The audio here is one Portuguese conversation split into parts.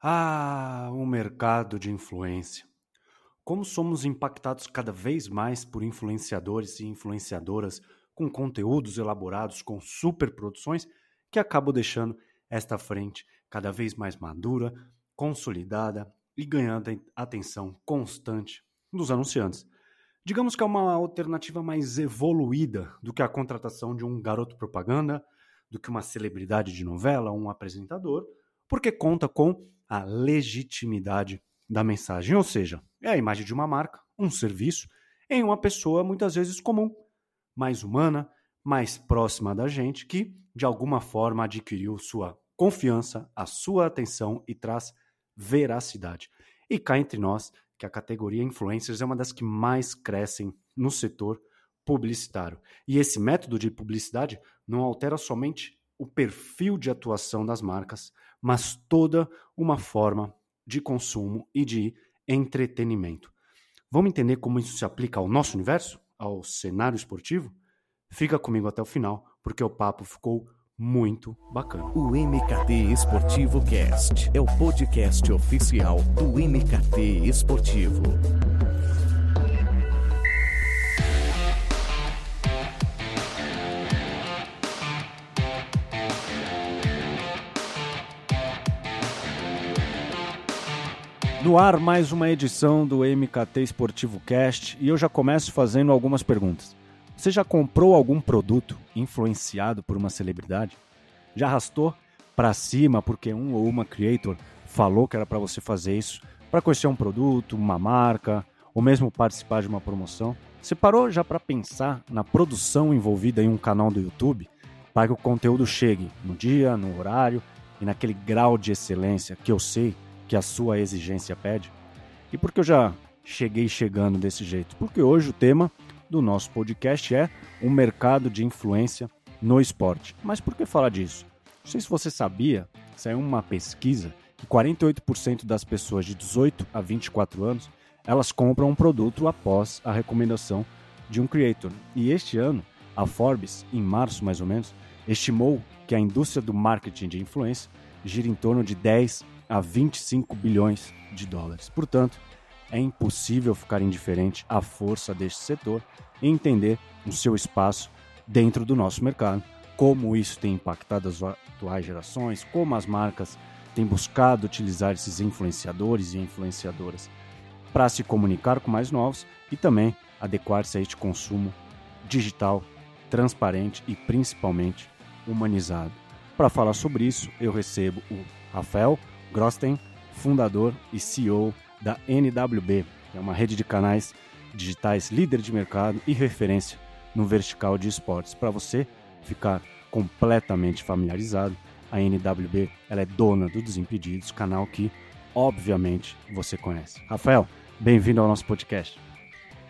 Ah, o mercado de influência. Como somos impactados cada vez mais por influenciadores e influenciadoras com conteúdos elaborados, com superproduções, que acabam deixando esta frente cada vez mais madura, consolidada e ganhando atenção constante dos anunciantes. Digamos que é uma alternativa mais evoluída do que a contratação de um garoto propaganda, do que uma celebridade de novela ou um apresentador, porque conta com a legitimidade da mensagem, ou seja, é a imagem de uma marca, um serviço, em uma pessoa muitas vezes comum, mais humana, mais próxima da gente, que de alguma forma adquiriu sua confiança, a sua atenção e traz veracidade. E cá entre nós, que a categoria influencers é uma das que mais crescem no setor publicitário. E esse método de publicidade não altera somente o perfil de atuação das marcas, mas toda uma forma de consumo e de entretenimento. Vamos entender como isso se aplica ao nosso universo, ao cenário esportivo? Fica comigo até o final, porque o papo ficou muito bacana. O MKT Esportivo Cast é o podcast oficial do MKT Esportivo. No ar, mais uma edição do MKT Esportivo Cast, e eu já começo fazendo algumas perguntas. Você já comprou algum produto influenciado por uma celebridade? Já arrastou pra cima porque um ou uma creator falou que era pra você fazer isso, pra conhecer um produto, uma marca, ou mesmo participar de uma promoção? Você parou já pra pensar na produção envolvida em um canal do YouTube para que o conteúdo chegue no dia, no horário e naquele grau de excelência que eu sei que a sua exigência pede? E por que eu já cheguei chegando desse jeito? Porque hoje o tema do nosso podcast é o mercado de influência no esporte. Mas por que falar disso? Não sei se você sabia, saiu uma pesquisa que 48% das pessoas de 18 a 24 anos, elas compram um produto após a recomendação de um creator. E este ano, a Forbes, em março mais ou menos, estimou que a indústria do marketing de influência gira em torno de 10 a 25 bilhões de dólares. Portanto, é impossível ficar indiferente à força deste setor e entender o seu espaço dentro do nosso mercado, como isso tem impactado as atuais gerações, como as marcas têm buscado utilizar esses influenciadores e influenciadoras para se comunicar com mais novos e também adequar-se a este consumo digital, transparente e principalmente humanizado. Para falar sobre isso, eu recebo o Rafael Grosten, fundador e CEO da NWB, que é uma rede de canais digitais líder de mercado e referência no vertical de esportes. Para você ficar completamente familiarizado, a NWB ela é dona do Desimpedidos, canal que, obviamente, você conhece. Rafael, bem-vindo ao nosso podcast.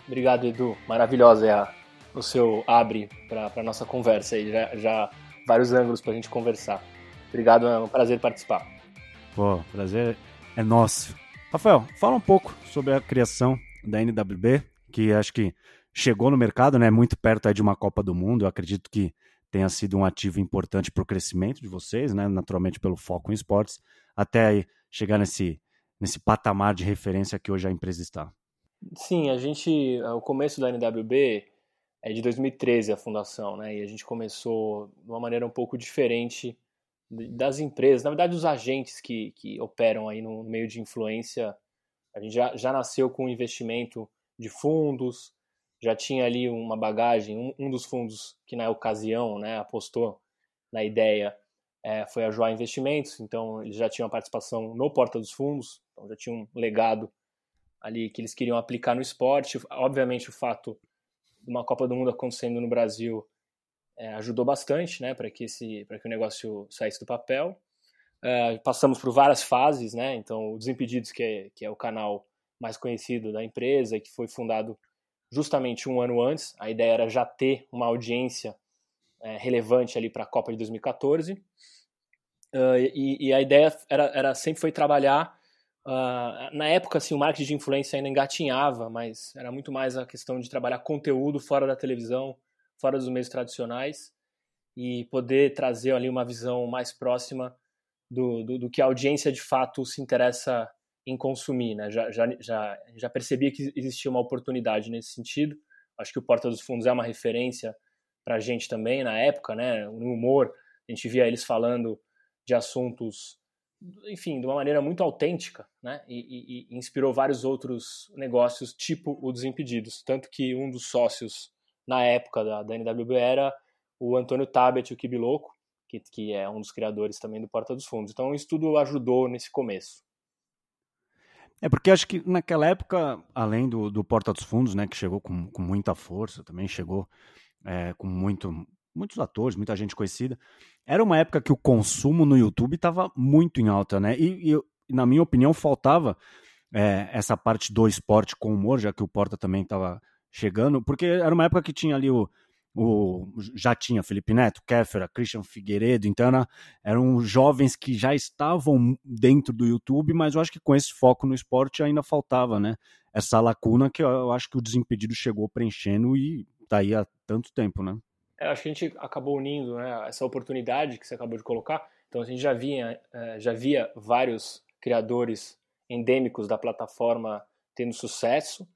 Obrigado, Edu. Maravilhosa é o seu abre para a nossa conversa. Aí, já vários ângulos para a gente conversar. Obrigado, é um prazer participar. Pô, prazer é nosso. Rafael, fala um pouco sobre a criação da NWB, que acho que chegou no mercado, né, muito perto aí de uma Copa do Mundo. Eu acredito que tenha sido um ativo importante para o crescimento de vocês, né, naturalmente pelo foco em esportes, até aí chegar nesse patamar de referência que hoje a empresa está. Sim, o começo da NWB é de 2013 a fundação, né, e a gente começou de uma maneira um pouco diferente das empresas, na verdade os agentes que operam aí no meio de influência. A gente já nasceu com investimento de fundos, já tinha ali uma bagagem, um dos fundos que na ocasião, né, apostou na ideia foi a Joá Investimentos, então eles já tinham a participação no Porta dos Fundos, então já tinha um legado ali que eles queriam aplicar no esporte. Obviamente o fato de uma Copa do Mundo acontecendo no Brasil ajudou bastante, né, para que o negócio saísse do papel. Passamos por várias fases, né, então o Desimpedidos, que é o canal mais conhecido da empresa, que foi fundado justamente um ano antes, a ideia era já ter uma audiência relevante ali para a Copa de 2014, e a ideia era sempre foi trabalhar, na época assim, o marketing de influência ainda engatinhava, mas era muito mais a questão de trabalhar conteúdo fora da televisão, fora dos meios tradicionais, e poder trazer ali uma visão mais próxima do que a audiência de fato se interessa em consumir, né? Já percebi que existia uma oportunidade nesse sentido. Acho que o Porta dos Fundos é uma referência para a gente também, na época, né? No humor, a gente via eles falando de assuntos, enfim, de uma maneira muito autêntica, né? E inspirou vários outros negócios, tipo o Desimpedidos. Tanto que um dos sócios, na época da NWB, era o Antônio Tabet, o Kibiloco, que é um dos criadores também do Porta dos Fundos. Então, isso tudo ajudou nesse começo. É porque acho que naquela época, além do Porta dos Fundos, né, que chegou com muita força, também chegou com muitos atores, muita gente conhecida, era uma época que o consumo no YouTube estava muito em alta, né? E na minha opinião, faltava essa parte do esporte com humor, já que o Porta também estava chegando, porque era uma época que tinha ali já tinha Felipe Neto, Kéfera, Christian Figueiredo, então eram jovens que já estavam dentro do YouTube, mas eu acho que com esse foco no esporte ainda faltava, né? Essa lacuna que eu acho que o Desimpedido chegou preenchendo e tá aí há tanto tempo, né? Eu acho que a gente acabou unindo, né, essa oportunidade que você acabou de colocar. Então a gente já via vários criadores endêmicos da plataforma tendo sucesso.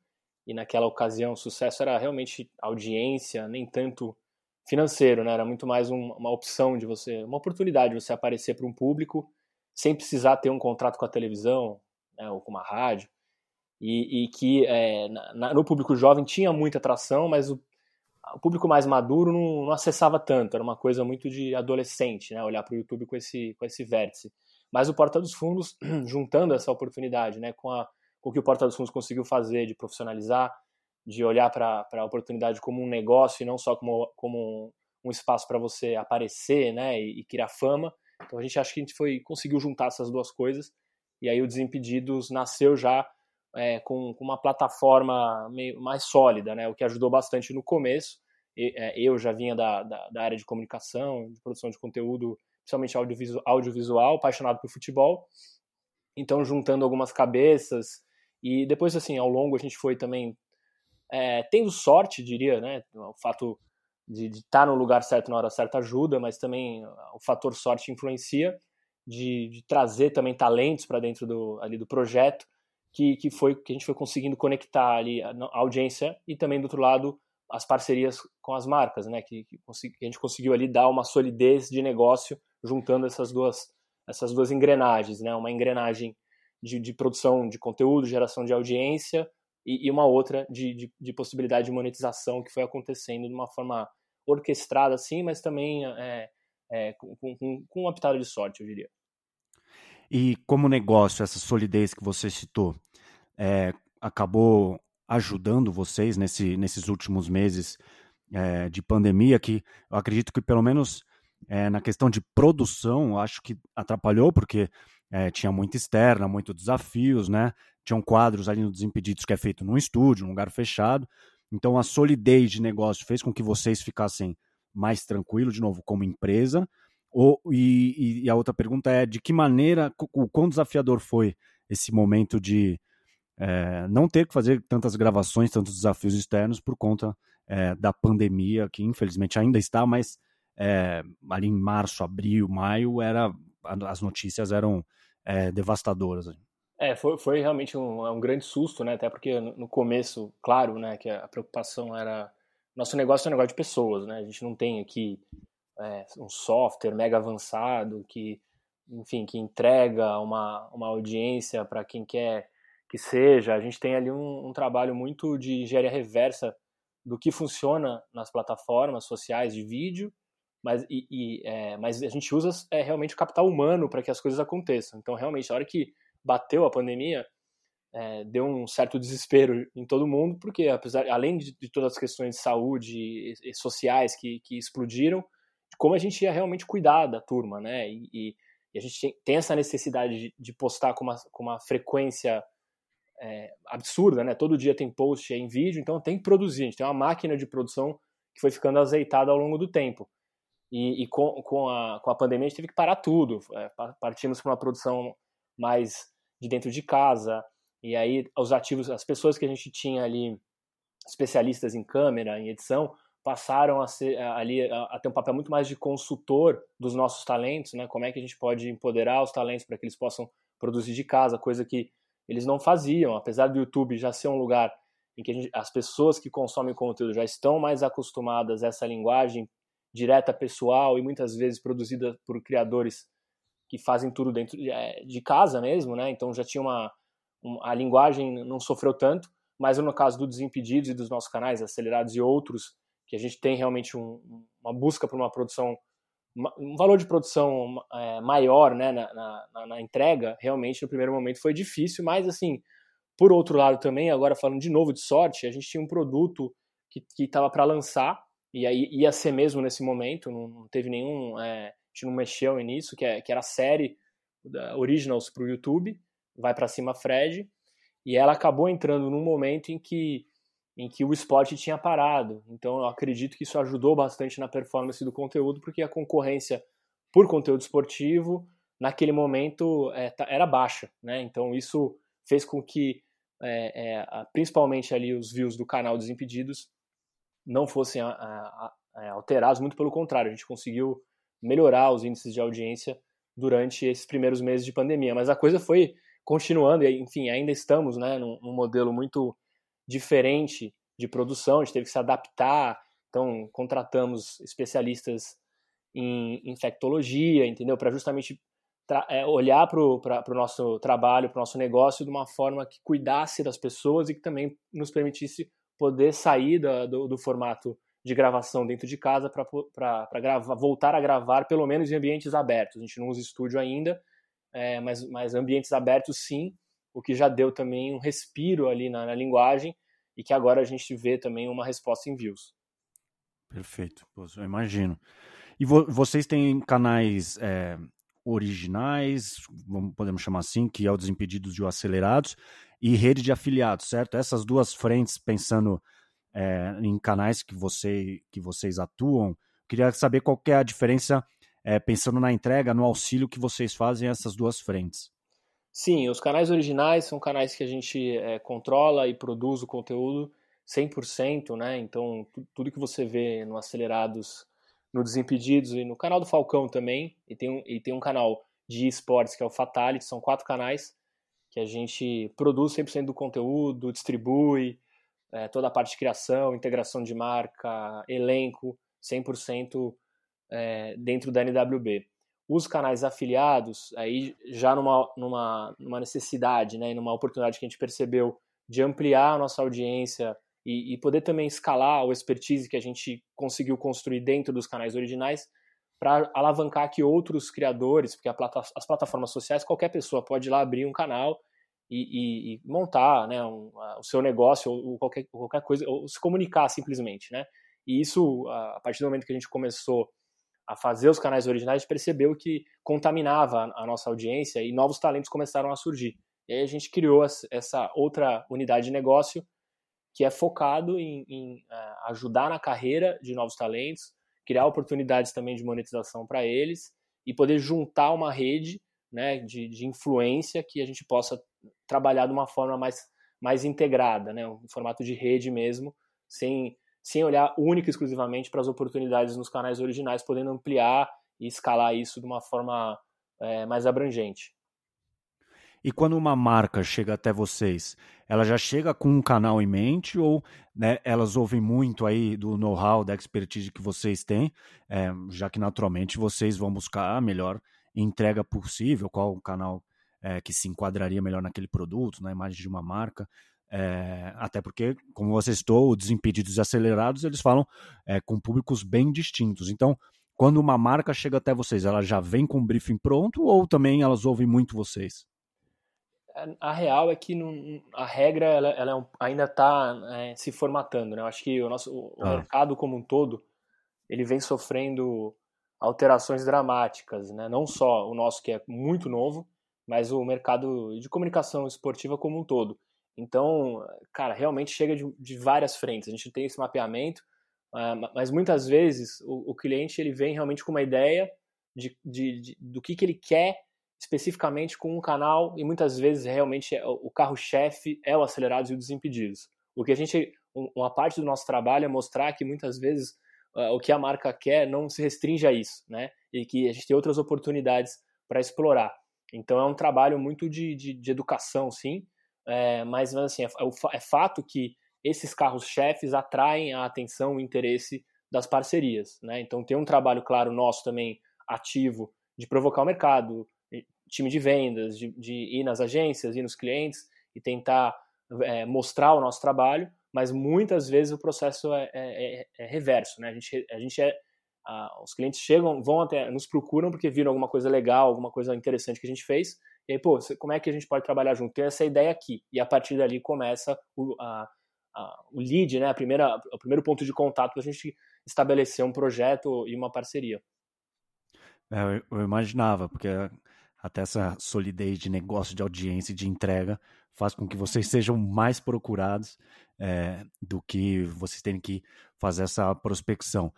E naquela ocasião o sucesso era realmente audiência, nem tanto financeiro, né? Era muito mais uma opção de você, uma oportunidade de você aparecer para um público sem precisar ter um contrato com a televisão, né, ou com uma rádio, e que no público jovem tinha muita atração, mas o público mais maduro não acessava tanto, era uma coisa muito de adolescente, né? Olhar para o YouTube com esse vértice. Mas o Porta dos Fundos, juntando essa oportunidade, né, o que o Porta dos Fundos conseguiu fazer de profissionalizar, de olhar para a oportunidade como um negócio e não só como um espaço para você aparecer, né, e criar fama. Então a gente acha que a gente conseguiu juntar essas duas coisas, e aí o Desimpedidos nasceu já com uma plataforma meio mais sólida, né, o que ajudou bastante no começo. Eu já vinha da área de comunicação, de produção de conteúdo, principalmente audiovisual, apaixonado por futebol. Então, juntando algumas cabeças. E depois, assim, ao longo a gente foi também tendo sorte, diria, né? O fato de estar no lugar certo na hora certa ajuda, mas também o fator sorte influencia, de trazer também talentos para dentro do projeto, que a gente foi conseguindo conectar ali a audiência e também, do outro lado, as parcerias com as marcas, né? Que a gente conseguiu ali dar uma solidez de negócio juntando essas duas engrenagens, né? Uma engrenagem de produção de conteúdo, geração de audiência, e uma outra de possibilidade de monetização, que foi acontecendo de uma forma orquestrada, assim, mas também com uma pitada de sorte, eu diria. E como negócio, essa solidez que você citou, acabou ajudando vocês nesses últimos meses de pandemia, que eu acredito que pelo menos na questão de produção, acho que atrapalhou, porque tinha muita externa, muitos desafios, né? Tinham quadros ali no Desimpedidos que é feito num estúdio, num lugar fechado. Então a solidez de negócio fez com que vocês ficassem mais tranquilos, de novo, como empresa. E a outra pergunta é, de que maneira, o quão desafiador foi esse momento de não ter que fazer tantas gravações, tantos desafios externos por conta da pandemia, que infelizmente ainda está, mas ali em março, abril, maio, as notícias eram devastadoras. Foi realmente um grande susto, né? Até porque no começo, claro, né, que a preocupação era... Nosso negócio é um negócio de pessoas, né? A gente não tem aqui um software mega avançado que entrega uma audiência para quem quer que seja. A gente tem ali um trabalho muito de engenharia reversa do que funciona nas plataformas sociais de vídeo, mas a gente usa realmente o capital humano para que as coisas aconteçam. Então, realmente, a hora que bateu a pandemia, deu um certo desespero em todo mundo, porque além de todas as questões de saúde e sociais que explodiram, como a gente ia realmente cuidar da turma, né? E a gente tem essa necessidade de postar com uma frequência absurda, né? Todo dia tem post em vídeo, então tem que produzir. A gente tem uma máquina de produção que foi ficando azeitada ao longo do tempo. E com a pandemia a gente teve que parar tudo. Partimos para uma produção mais de dentro de casa, e aí os ativos, as pessoas que a gente tinha ali, especialistas em câmera, em edição, passaram a ser ali a ter um papel muito mais de consultor dos nossos talentos, né? Como é que a gente pode empoderar os talentos para que eles possam produzir de casa, coisa que eles não faziam, apesar do YouTube já ser um lugar em que as pessoas que consomem conteúdo já estão mais acostumadas a essa linguagem direta, pessoal, e muitas vezes produzida por criadores que fazem tudo dentro de casa mesmo, né? Então já tinha a linguagem não sofreu tanto, mas no caso do Desimpedidos e dos nossos canais Acelerados e outros, que a gente tem realmente uma busca por uma produção, um valor de produção maior, né, na entrega, realmente no primeiro momento foi difícil, mas assim, por outro lado também, agora falando de novo de sorte, a gente tinha um produto que estava para lançar, e aí ia ser mesmo nesse momento, não teve nenhum, a gente não mexeu nisso, que era a série Originals para o YouTube, Vai Pra Cima Fred, e ela acabou entrando num momento em que o esporte tinha parado. Então, eu acredito que isso ajudou bastante na performance do conteúdo, porque a concorrência por conteúdo esportivo, naquele momento, era baixa, né? Então, isso fez com que, principalmente ali, os views do canal Desimpedidos não fossem alterados, muito pelo contrário, a gente conseguiu melhorar os índices de audiência durante esses primeiros meses de pandemia. Mas a coisa foi continuando, e, enfim, ainda estamos, né, num modelo muito diferente de produção, a gente teve que se adaptar, então contratamos especialistas em infectologia, entendeu? Para justamente olhar para o nosso trabalho, para o nosso negócio de uma forma que cuidasse das pessoas e que também nos permitisse poder sair do formato de gravação dentro de casa para voltar a gravar, pelo menos em ambientes abertos. A gente não usa estúdio ainda, mas ambientes abertos sim, o que já deu também um respiro ali na linguagem e que agora a gente vê também uma resposta em views. Perfeito, eu imagino. E vocês têm canais originais, podemos chamar assim, que é o Desimpedidos e o Acelerados, e rede de afiliados, certo? Essas duas frentes, pensando em canais que vocês atuam, queria saber qual que é a diferença, pensando na entrega, no auxílio que vocês fazem a essas duas frentes. Sim, os canais originais são canais que a gente controla e produz o conteúdo 100%, né? Então, tudo que você vê no Acelerados, no Desimpedidos e no canal do Falcão também, e tem um canal de esportes que é o Fatality, são 4 canais que a gente produz 100% do conteúdo, distribui, toda a parte de criação, integração de marca, elenco, 100% dentro da NWB. Os canais afiliados, aí já numa necessidade, né, e numa oportunidade que a gente percebeu de ampliar a nossa audiência e poder também escalar o expertise que a gente conseguiu construir dentro dos canais originais para alavancar que outros criadores, porque as plataformas sociais, qualquer pessoa pode ir lá abrir um canal e montar, né, o seu negócio ou qualquer coisa, ou se comunicar simplesmente, né? E isso, a partir do momento que a gente começou a fazer os canais originais, percebeu que contaminava a nossa audiência e novos talentos começaram a surgir. E aí a gente criou essa outra unidade de negócio que é focado em ajudar na carreira de novos talentos, criar oportunidades também de monetização para eles e poder juntar uma rede, né, de influência que a gente possa trabalhar de uma forma mais integrada, né, um formato de rede mesmo, sem olhar única e exclusivamente para as oportunidades nos canais originais, podendo ampliar e escalar isso de uma forma mais abrangente. E quando uma marca chega até vocês, ela já chega com um canal em mente ou, né, elas ouvem muito aí do know-how, da expertise que vocês têm, já que naturalmente vocês vão buscar a melhor entrega possível, qual o canal que se enquadraria melhor naquele produto, na imagem de uma marca. Até porque, como você citou, o Desimpedidos e Acelerados, eles falam com públicos bem distintos. Então, quando uma marca chega até vocês, ela já vem com o briefing pronto ou também elas ouvem muito vocês? A real é que a regra ela ainda está se formatando, né? Eu acho que o mercado como um todo, ele vem sofrendo alterações dramáticas, né? Não só o nosso, que é muito novo, mas o mercado de comunicação esportiva como um todo. Então, cara, realmente chega de várias frentes, a gente tem esse mapeamento, mas muitas vezes o cliente ele vem realmente com uma ideia do que ele quer especificamente com um canal e muitas vezes realmente o carro-chefe é o Acelerados e o Desimpedidos. O que a gente uma parte do nosso trabalho é mostrar que muitas vezes o que a marca quer não se restringe a isso, né? E que a gente tem outras oportunidades para explorar. Então é um trabalho muito de educação, sim, mas assim, é fato que esses carros-chefes atraem a atenção e o interesse das parcerias, né? Então tem um trabalho, claro, nosso também ativo de provocar o mercado, time de vendas, de ir nas agências, ir nos clientes e tentar mostrar o nosso trabalho, mas muitas vezes o processo é reverso, né? Os clientes chegam, vão até, nos procuram porque viram alguma coisa legal, alguma coisa interessante que a gente fez, e aí, pô, como é que a gente pode trabalhar junto? Tem essa ideia aqui, e a partir dali começa o lead, né? O primeiro ponto de contato para a gente estabelecer um projeto e uma parceria. Eu imaginava, porque até essa solidez de negócio, de audiência e de entrega faz com que vocês sejam mais procurados do que vocês terem que fazer essa prospecção.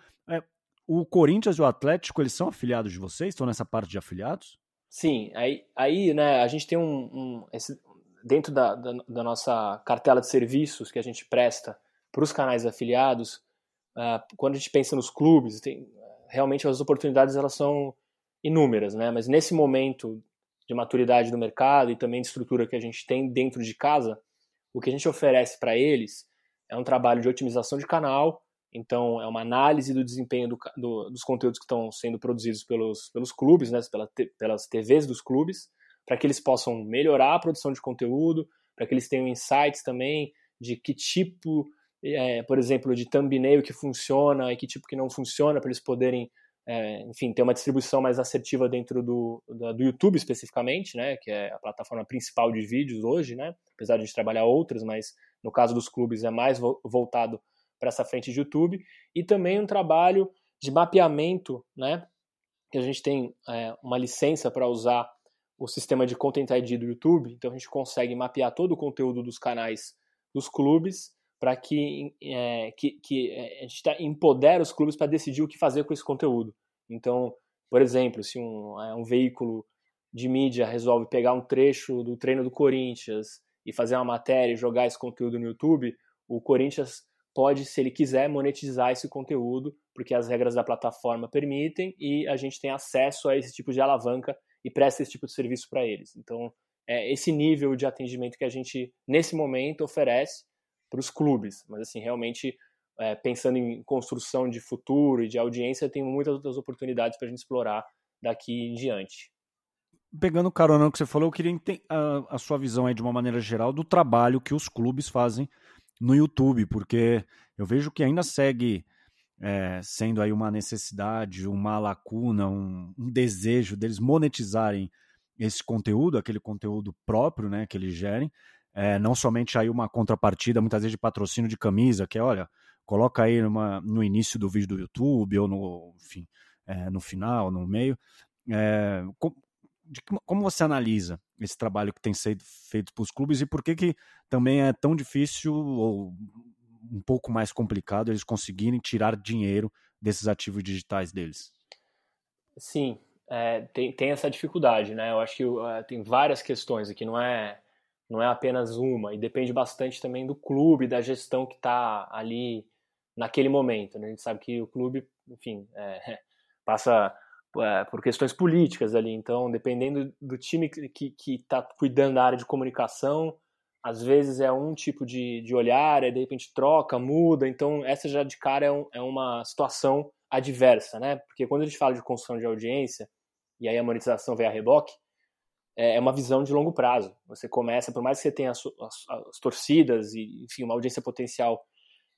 O Corinthians e o Atlético, eles são afiliados de vocês? Estão nessa parte de afiliados? Sim, aí né, a gente tem dentro da nossa cartela de serviços que a gente presta para os canais afiliados, quando a gente pensa nos clubes, realmente as oportunidades elas são inúmeras, né? Mas nesse momento de maturidade do mercado e também de estrutura que a gente tem dentro de casa, o que a gente oferece para eles é um trabalho de otimização de canal, então é uma análise do desempenho dos conteúdos que estão sendo produzidos pelos clubes, né? Pelas TVs dos clubes, para que eles possam melhorar a produção de conteúdo, para que eles tenham insights também de que tipo, por exemplo, de thumbnail que funciona e que tipo que não funciona, para eles poderem ter uma distribuição mais assertiva dentro do YouTube especificamente, né, que é a plataforma principal de vídeos hoje, né, apesar de a gente trabalhar outras, mas no caso dos clubes é mais voltado para essa frente de YouTube, e também um trabalho de mapeamento, né, que a gente tem uma licença para usar o sistema de Content ID do YouTube, então a gente consegue mapear todo o conteúdo dos canais dos clubes para que a gente empodera os clubes para decidir o que fazer com esse conteúdo. Então, por exemplo, se um veículo de mídia resolve pegar um trecho do treino do Corinthians e fazer uma matéria e jogar esse conteúdo no YouTube, o Corinthians pode, se ele quiser, monetizar esse conteúdo, porque as regras da plataforma permitem e a gente tem acesso a esse tipo de alavanca e presta esse tipo de serviço para eles. Então, é esse nível de atendimento que a gente, nesse momento, oferece para os clubes, mas assim, realmente pensando em construção de futuro e de audiência, tem muitas outras oportunidades para a gente explorar daqui em diante. Pegando o carona que você falou, eu queria entender a sua visão aí de uma maneira geral do trabalho que os clubes fazem no YouTube, porque eu vejo que ainda segue sendo aí uma necessidade, uma lacuna, um desejo deles monetizarem esse conteúdo, aquele conteúdo próprio, né, que eles gerem. Não somente aí uma contrapartida, muitas vezes de patrocínio de camisa, que é, olha, coloca aí no início do vídeo do YouTube, ou no final, no meio. Como você analisa esse trabalho que tem sido feito para os clubes e por que também é tão difícil ou um pouco mais complicado eles conseguirem tirar dinheiro desses ativos digitais deles? Sim, tem essa dificuldade, né? Eu acho que tem várias questões aqui, não é apenas uma, e depende bastante também do clube, da gestão que está ali naquele momento, né? A gente sabe que o clube, enfim, passa por questões políticas ali, então dependendo do time que está cuidando da área de comunicação, às vezes é um tipo de olhar, de repente troca, muda, então essa já de cara é uma situação adversa, né? Porque quando a gente fala de construção de audiência, e aí a monetização vem a reboque, é uma visão de longo prazo. Você começa, por mais que você tenha as torcidas e, enfim, uma audiência potencial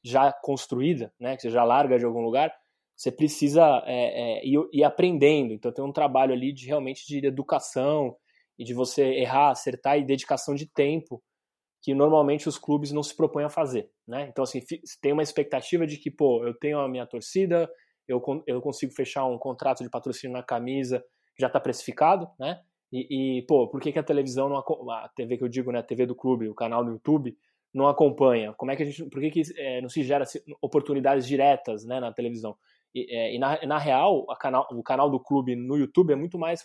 já construída, né, que você já larga de algum lugar, você precisa ir aprendendo. Então tem um trabalho ali de realmente de educação e de você errar, acertar e dedicação de tempo que normalmente os clubes não se propõem a fazer, né? Então assim, tem uma expectativa de que, pô, eu tenho a minha torcida, eu consigo fechar um contrato de patrocínio na camisa que já está precificado, né? Pô, por que a televisão não a TV que eu digo, né, a TV do clube, o canal do YouTube, não acompanha? Como é que a gente, por que não se gera oportunidades diretas, né, na televisão? E na real, o canal do clube no YouTube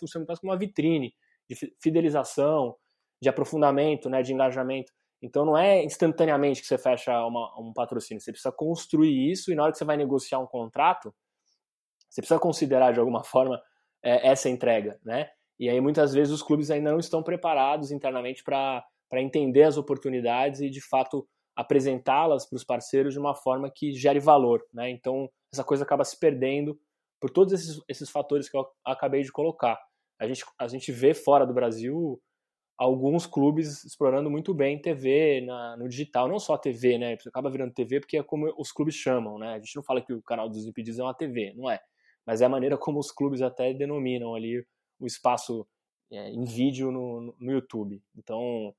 funciona mais como uma vitrine de fidelização, de aprofundamento, né, de engajamento. Então não é instantaneamente que você fecha um patrocínio, você precisa construir isso, e na hora que você vai negociar um contrato, você precisa considerar de alguma forma essa entrega, né? E aí muitas vezes os clubes ainda não estão preparados internamente para entender as oportunidades e de fato apresentá-las para os parceiros de uma forma que gere valor, né? Então essa coisa acaba se perdendo por todos esses fatores que eu acabei de colocar. A gente vê fora do Brasil alguns clubes explorando muito bem TV no digital, não só TV, né? Acaba virando TV porque é como os clubes chamam, né? A gente não fala que o canal dos Desimpedidos é uma TV, não é, mas é a maneira como os clubes até denominam ali o espaço em vídeo no YouTube. Então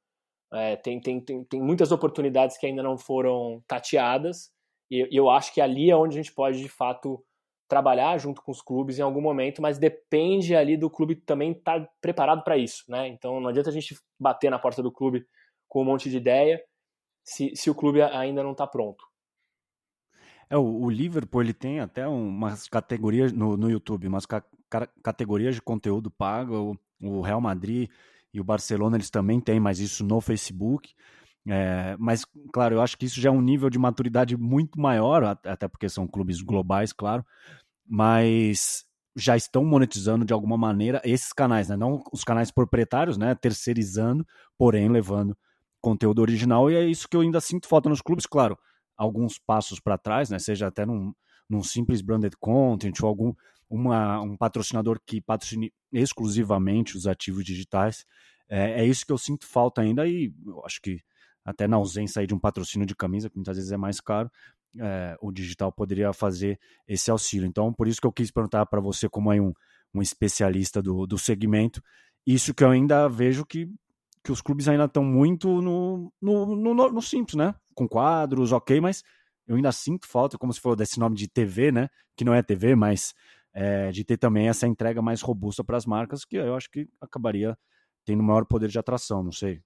tem muitas oportunidades que ainda não foram tateadas, e eu acho que ali é onde a gente pode de fato trabalhar junto com os clubes em algum momento, mas depende ali do clube também estar preparado para isso, né? Então não adianta a gente bater na porta do clube com um monte de ideia se o clube ainda não está pronto. O Liverpool, ele tem até umas categorias no YouTube, umas categorias de conteúdo pago. O Real Madrid e o Barcelona, eles também têm, mas isso no Facebook. Mas, claro, eu acho que isso já é um nível de maturidade muito maior, até porque são clubes globais, claro, mas já estão monetizando de alguma maneira esses canais, né? Não os canais proprietários, né? Terceirizando, porém levando conteúdo original, e é isso que eu ainda sinto falta nos clubes, claro, alguns passos para trás, né? Seja até num simples branded content, ou um patrocinador que patrocine exclusivamente os ativos digitais. É isso que eu sinto falta ainda, e eu acho que até na ausência aí de um patrocínio de camisa, que muitas vezes é mais caro, o digital poderia fazer esse auxílio. Então, por isso que eu quis perguntar para você, como aí um especialista do segmento, isso que eu ainda vejo que os clubes ainda estão muito no simples, né? Com quadros, ok, mas eu ainda sinto falta, como você falou, desse nome de TV, né? Que não é TV, mas de ter também essa entrega mais robusta para as marcas, que eu acho que acabaria tendo maior poder de atração, não sei.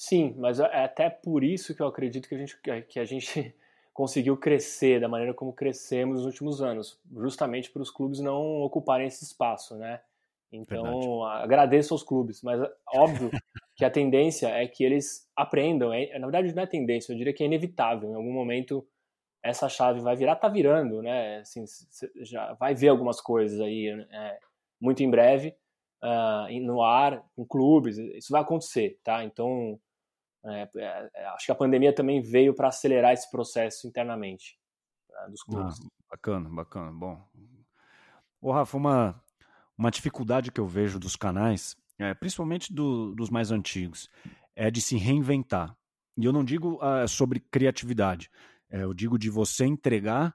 Sim, mas é até por isso que eu acredito que a gente conseguiu crescer da maneira como crescemos nos últimos anos, justamente para os clubes não ocuparem esse espaço, né? Então, verdade. Agradeço aos clubes, mas óbvio que a tendência é que eles aprendam. Na verdade, não é tendência, eu diria que é inevitável. Em algum momento, essa chave vai virar, tá virando, né? Assim, já vai ver algumas coisas aí muito em breve, no ar, com clubes. Isso vai acontecer, tá? Então, acho que a pandemia também veio para acelerar esse processo internamente, né, dos clubes. Bacana. Bom, ô Rafa, uma dificuldade que eu vejo dos canais, principalmente dos mais antigos, é de se reinventar. E eu não digo sobre criatividade, eu digo de você entregar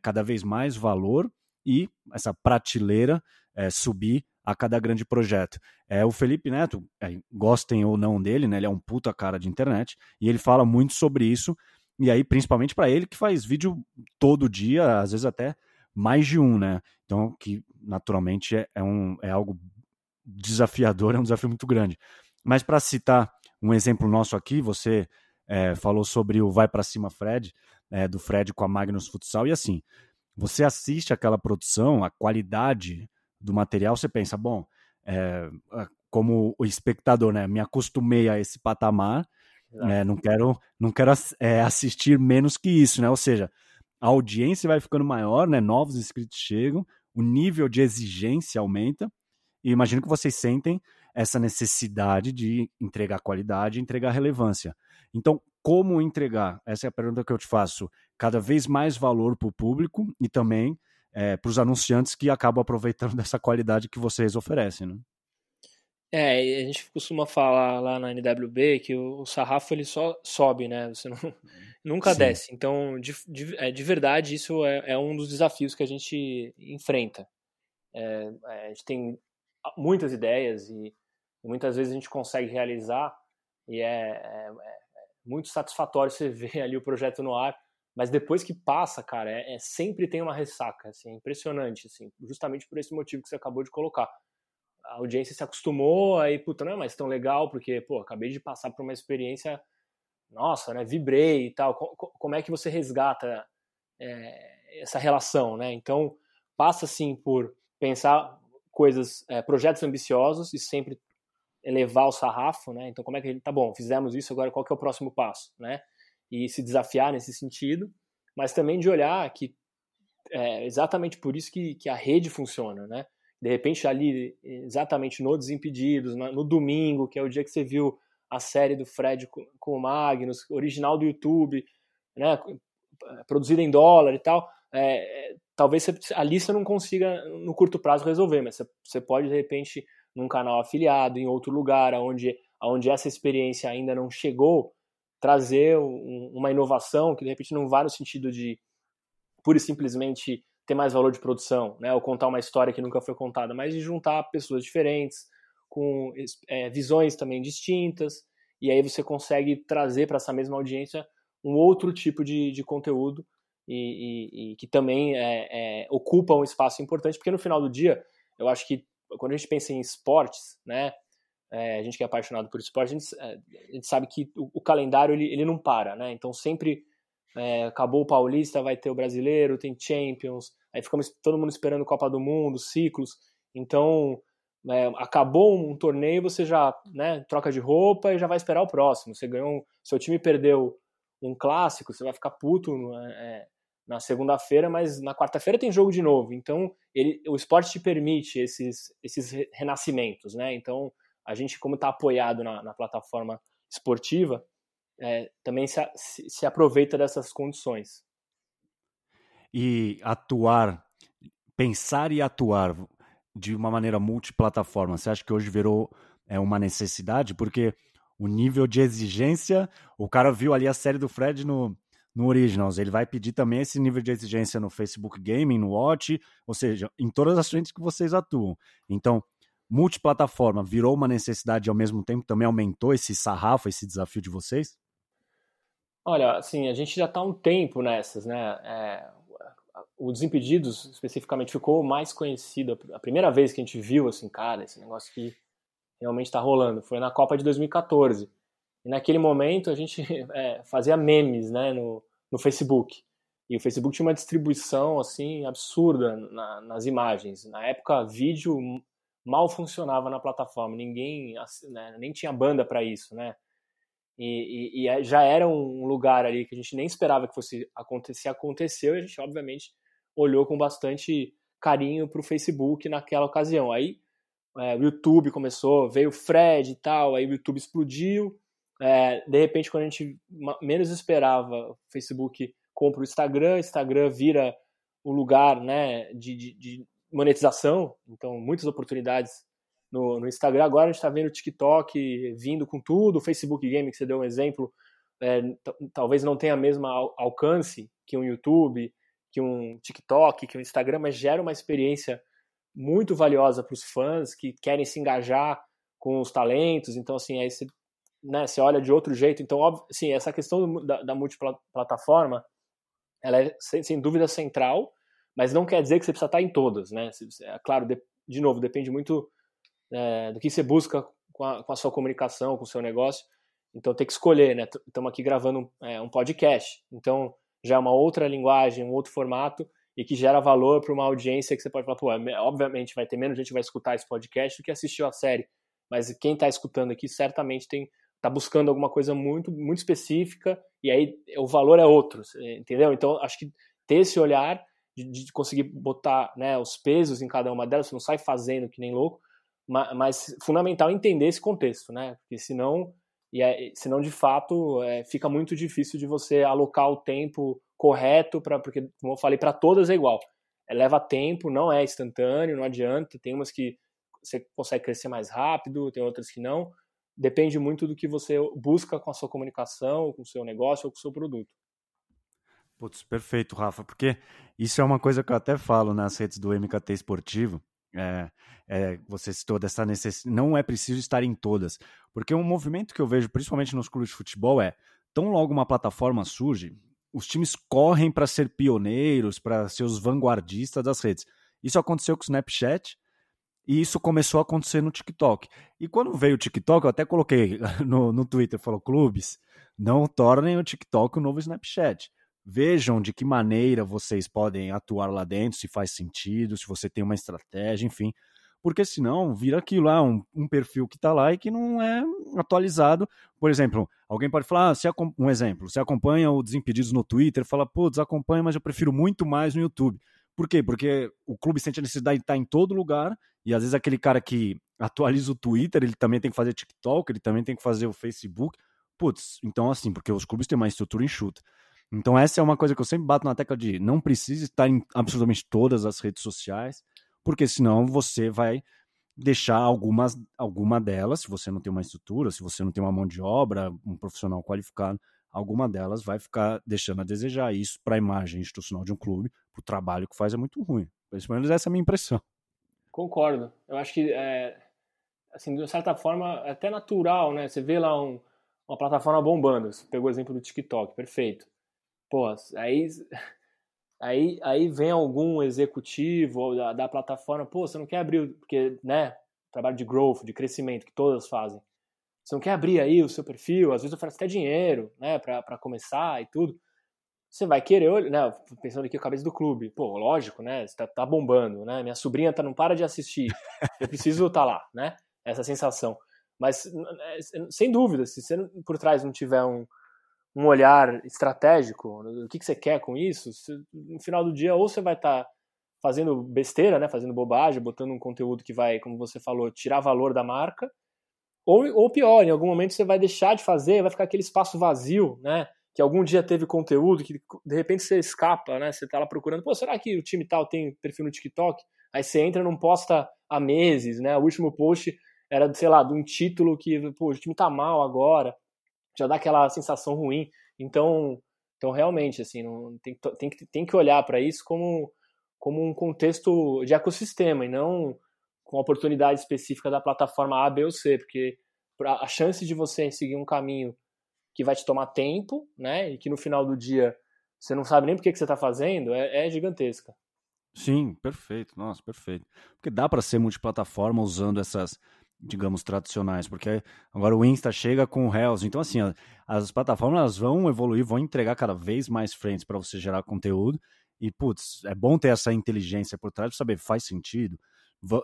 cada vez mais valor e essa prateleira subir a cada grande projeto. O Felipe Neto, gostem ou não dele, né, ele é um puta cara de internet, e ele fala muito sobre isso, e aí principalmente para ele que faz vídeo todo dia, às vezes até mais de um, né? Então, que naturalmente é algo desafiador, é um desafio muito grande. Mas para citar um exemplo nosso aqui, você falou sobre o Vai Pra Cima Fred, do Fred com a Magnus Futsal, e assim, você assiste aquela produção, a qualidade do material, você pensa, bom, como o espectador, né, me acostumei a esse patamar, não quero assistir menos que isso, né? Ou seja, a audiência vai ficando maior, né? Novos inscritos chegam, o nível de exigência aumenta, e imagino que vocês sentem essa necessidade de entregar qualidade, entregar relevância. Então, como entregar? Essa é a pergunta que eu te faço. Cada vez mais valor para o público e também para os anunciantes que acabam aproveitando dessa qualidade que vocês oferecem, né? A gente costuma falar lá na NWB que o sarrafo ele só sobe, né? Você nunca Sim. desce. Então, de verdade, isso é um dos desafios que a gente enfrenta. A gente tem muitas ideias e muitas vezes a gente consegue realizar, e é muito satisfatório você ver ali o projeto no ar, mas depois que passa, cara, sempre tem uma ressaca, assim, é impressionante, assim, justamente por esse motivo que você acabou de colocar. A audiência se acostumou, aí, puta, não é mais tão legal, porque, pô, acabei de passar por uma experiência, nossa, né, vibrei e tal. Como é que você resgata essa relação, né? Então, passa, assim, por pensar coisas, projetos ambiciosos e sempre elevar o sarrafo, né? Então como é que a gente, tá bom, fizemos isso, agora qual que é o próximo passo, né? E se desafiar nesse sentido, mas também de olhar que é exatamente por isso que a rede funciona, né? De repente ali, exatamente no Desimpedidos, no domingo, que é o dia que você viu a série do Fred com o Magnus, original do YouTube, né? Produzida em dólar e tal, talvez ali você não consiga no curto prazo resolver, mas você pode de repente num canal afiliado, em outro lugar, onde essa experiência ainda não chegou, trazer uma inovação que de repente não vá no sentido de pura e simplesmente ter mais valor de produção, né? Ou contar uma história que nunca foi contada, mas de juntar pessoas diferentes, com visões também distintas, e aí você consegue trazer para essa mesma audiência um outro tipo de conteúdo e que também ocupa um espaço importante, porque no final do dia, eu acho que quando a gente pensa em esportes, né, a gente que é apaixonado por esporte, a gente sabe que o calendário ele não para, né? Então sempre acabou o Paulista, vai ter o Brasileiro, tem Champions, aí ficamos todo mundo esperando Copa do Mundo, ciclos, então acabou um torneio, você já, né, troca de roupa e já vai esperar o próximo. Você ganhou, seu time perdeu um clássico, você vai ficar puto na segunda-feira, mas na quarta-feira tem jogo de novo. Então o esporte te permite esses renascimentos, né? Então a gente, como está apoiado na plataforma esportiva, também se aproveita dessas condições. E pensar e atuar de uma maneira multiplataforma, você acha que hoje virou uma necessidade? Porque o nível de exigência, o cara viu ali a série do Fred no Originals, ele vai pedir também esse nível de exigência no Facebook Gaming, no Watch, ou seja, em todas as frentes que vocês atuam. Então, multiplataforma virou uma necessidade e ao mesmo tempo também aumentou esse sarrafo, esse desafio de vocês? Olha, assim, a gente já está há um tempo nessas, né? O Desimpedidos, especificamente, ficou mais conhecido. A primeira vez que a gente viu, assim, cara, esse negócio que realmente está rolando, foi na Copa de 2014. E naquele momento a gente fazia memes, né, no Facebook. E o Facebook tinha uma distribuição, assim, absurda nas imagens. Na época, vídeo mal funcionava na plataforma, ninguém, né, nem tinha banda para isso, né? E já era um lugar ali que a gente nem esperava que fosse acontecer, aconteceu, e a gente obviamente olhou com bastante carinho para o Facebook naquela ocasião. Aí o YouTube começou, veio o Fred e tal, aí o YouTube explodiu, de repente quando a gente menos esperava, o Facebook compra o Instagram, vira o lugar, né, de monetização, então muitas oportunidades no Instagram. Agora a gente está vendo o TikTok vindo com tudo, o Facebook Game, que você deu um exemplo, talvez não tenha o mesmo alcance que um YouTube, que um TikTok, que um Instagram, mas gera uma experiência muito valiosa para os fãs que querem se engajar com os talentos. Então, assim, aí você, né, você olha de outro jeito. Então, óbvio, assim, essa questão da multiplataforma, ela é sem dúvida central, mas não quer dizer que você precisa estar em todas, né? Claro, de novo, depende muito do que você busca com a sua comunicação, com o seu negócio. Então tem que escolher, né? Estamos aqui gravando um podcast, então já é uma outra linguagem, um outro formato, e que gera valor para uma audiência que você pode falar, pô, obviamente vai ter menos gente que vai escutar esse podcast do que assistiu a série, mas quem está escutando aqui certamente está buscando alguma coisa muito, muito específica, e aí o valor é outro, entendeu? Então acho que ter esse olhar de conseguir botar, né, os pesos em cada uma delas, você não sai fazendo que nem louco, mas fundamental entender esse contexto, né? Porque senão de fato fica muito difícil de você alocar o tempo correto, porque como eu falei, para todas é igual, leva tempo, não é instantâneo, não adianta, tem umas que você consegue crescer mais rápido, tem outras que não, depende muito do que você busca com a sua comunicação, com o seu negócio ou com o seu produto. Putz, perfeito, Rafa, porque isso é uma coisa que eu até falo nas redes do MKT Esportivo, você citou dessa necessidade, não é preciso estar em todas, porque um movimento que eu vejo, principalmente nos clubes de futebol, tão logo uma plataforma surge, os times correm para ser pioneiros, para ser os vanguardistas das redes. Isso aconteceu com o Snapchat e isso começou a acontecer no TikTok. E quando veio o TikTok, eu até coloquei no Twitter, falou, clubes, não tornem o TikTok o novo Snapchat. Vejam de que maneira vocês podem atuar lá dentro, se faz sentido, se você tem uma estratégia, enfim. porque senão vira aquilo lá, um perfil que está lá e que não é atualizado. Por exemplo, alguém pode falar, um exemplo, você acompanha o Desimpedidos no Twitter, fala, putz, acompanha, mas eu prefiro muito mais no YouTube. Por quê? Porque o clube sente a necessidade de estar em todo lugar, e às vezes aquele cara que atualiza o Twitter, ele também tem que fazer TikTok, ele também tem que fazer o Facebook. Putz, então assim, porque os clubes têm uma estrutura enxuta. Então essa é uma coisa que eu sempre bato na tecla de não precisa estar em absolutamente todas as redes sociais, porque senão você vai deixar alguma delas, se você não tem uma estrutura, se você não tem uma mão de obra, um profissional qualificado, alguma delas vai ficar deixando a desejar. Isso para a imagem institucional de um clube, para o trabalho que faz, é muito ruim. Pelo menos essa é a minha impressão. Concordo. Eu acho que, assim, de uma certa forma, é até natural, né? Você vê lá uma plataforma bombando. Você pegou o exemplo do TikTok, perfeito. Pô, aí vem algum executivo da plataforma, pô, você não quer abrir, porque, né, trabalho de growth, de crescimento, que todas fazem. Você não quer abrir aí o seu perfil, às vezes oferece até dinheiro, né, pra começar e tudo. Você vai querer, né, pensando aqui a cabeça do clube, pô, lógico, né, você tá bombando, né, minha sobrinha não para de assistir, eu preciso estar lá, né, essa sensação. Mas, sem dúvida, se você por trás não tiver um olhar estratégico, o que você quer com isso, no final do dia ou você vai estar fazendo besteira, né, fazendo bobagem, botando um conteúdo que vai, como você falou, tirar valor da marca, ou pior, em algum momento você vai deixar de fazer, vai ficar aquele espaço vazio, né? Que algum dia teve conteúdo, que de repente você escapa, né? Você tá lá procurando, pô, será que o time tal tem perfil no TikTok? Aí você entra e não posta há meses, né? O último post era, sei lá, de um título que, pô, o time tá mal agora, já dá aquela sensação ruim. Então realmente, assim, não, tem que olhar para isso como um contexto de ecossistema e não com a oportunidade específica da plataforma A, B ou C, porque a chance de você seguir um caminho que vai te tomar tempo, né, e que no final do dia você não sabe nem por que você está fazendo, é gigantesca. Sim, perfeito, nossa, perfeito. Porque dá para ser multiplataforma usando essas, digamos, tradicionais, porque agora o Insta chega com o Reels, então assim, as plataformas elas vão evoluir, vão entregar cada vez mais frentes para você gerar conteúdo e, putz, é bom ter essa inteligência por trás para saber, faz sentido?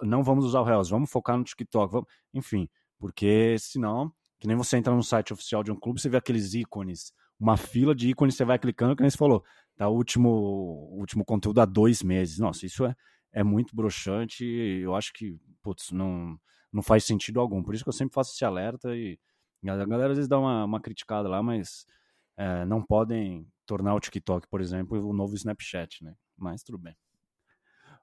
Não vamos usar o Reels, vamos focar no TikTok, enfim, porque senão, que nem você entra no site oficial de um clube, você vê aqueles ícones, uma fila de ícones, você vai clicando, que nem você falou, tá o último conteúdo há 2 meses, nossa, isso é muito broxante, eu acho que, putz, não faz sentido algum, por isso que eu sempre faço esse alerta e a galera às vezes dá uma criticada lá, mas não podem tornar o TikTok, por exemplo, o novo Snapchat, né, mas tudo bem.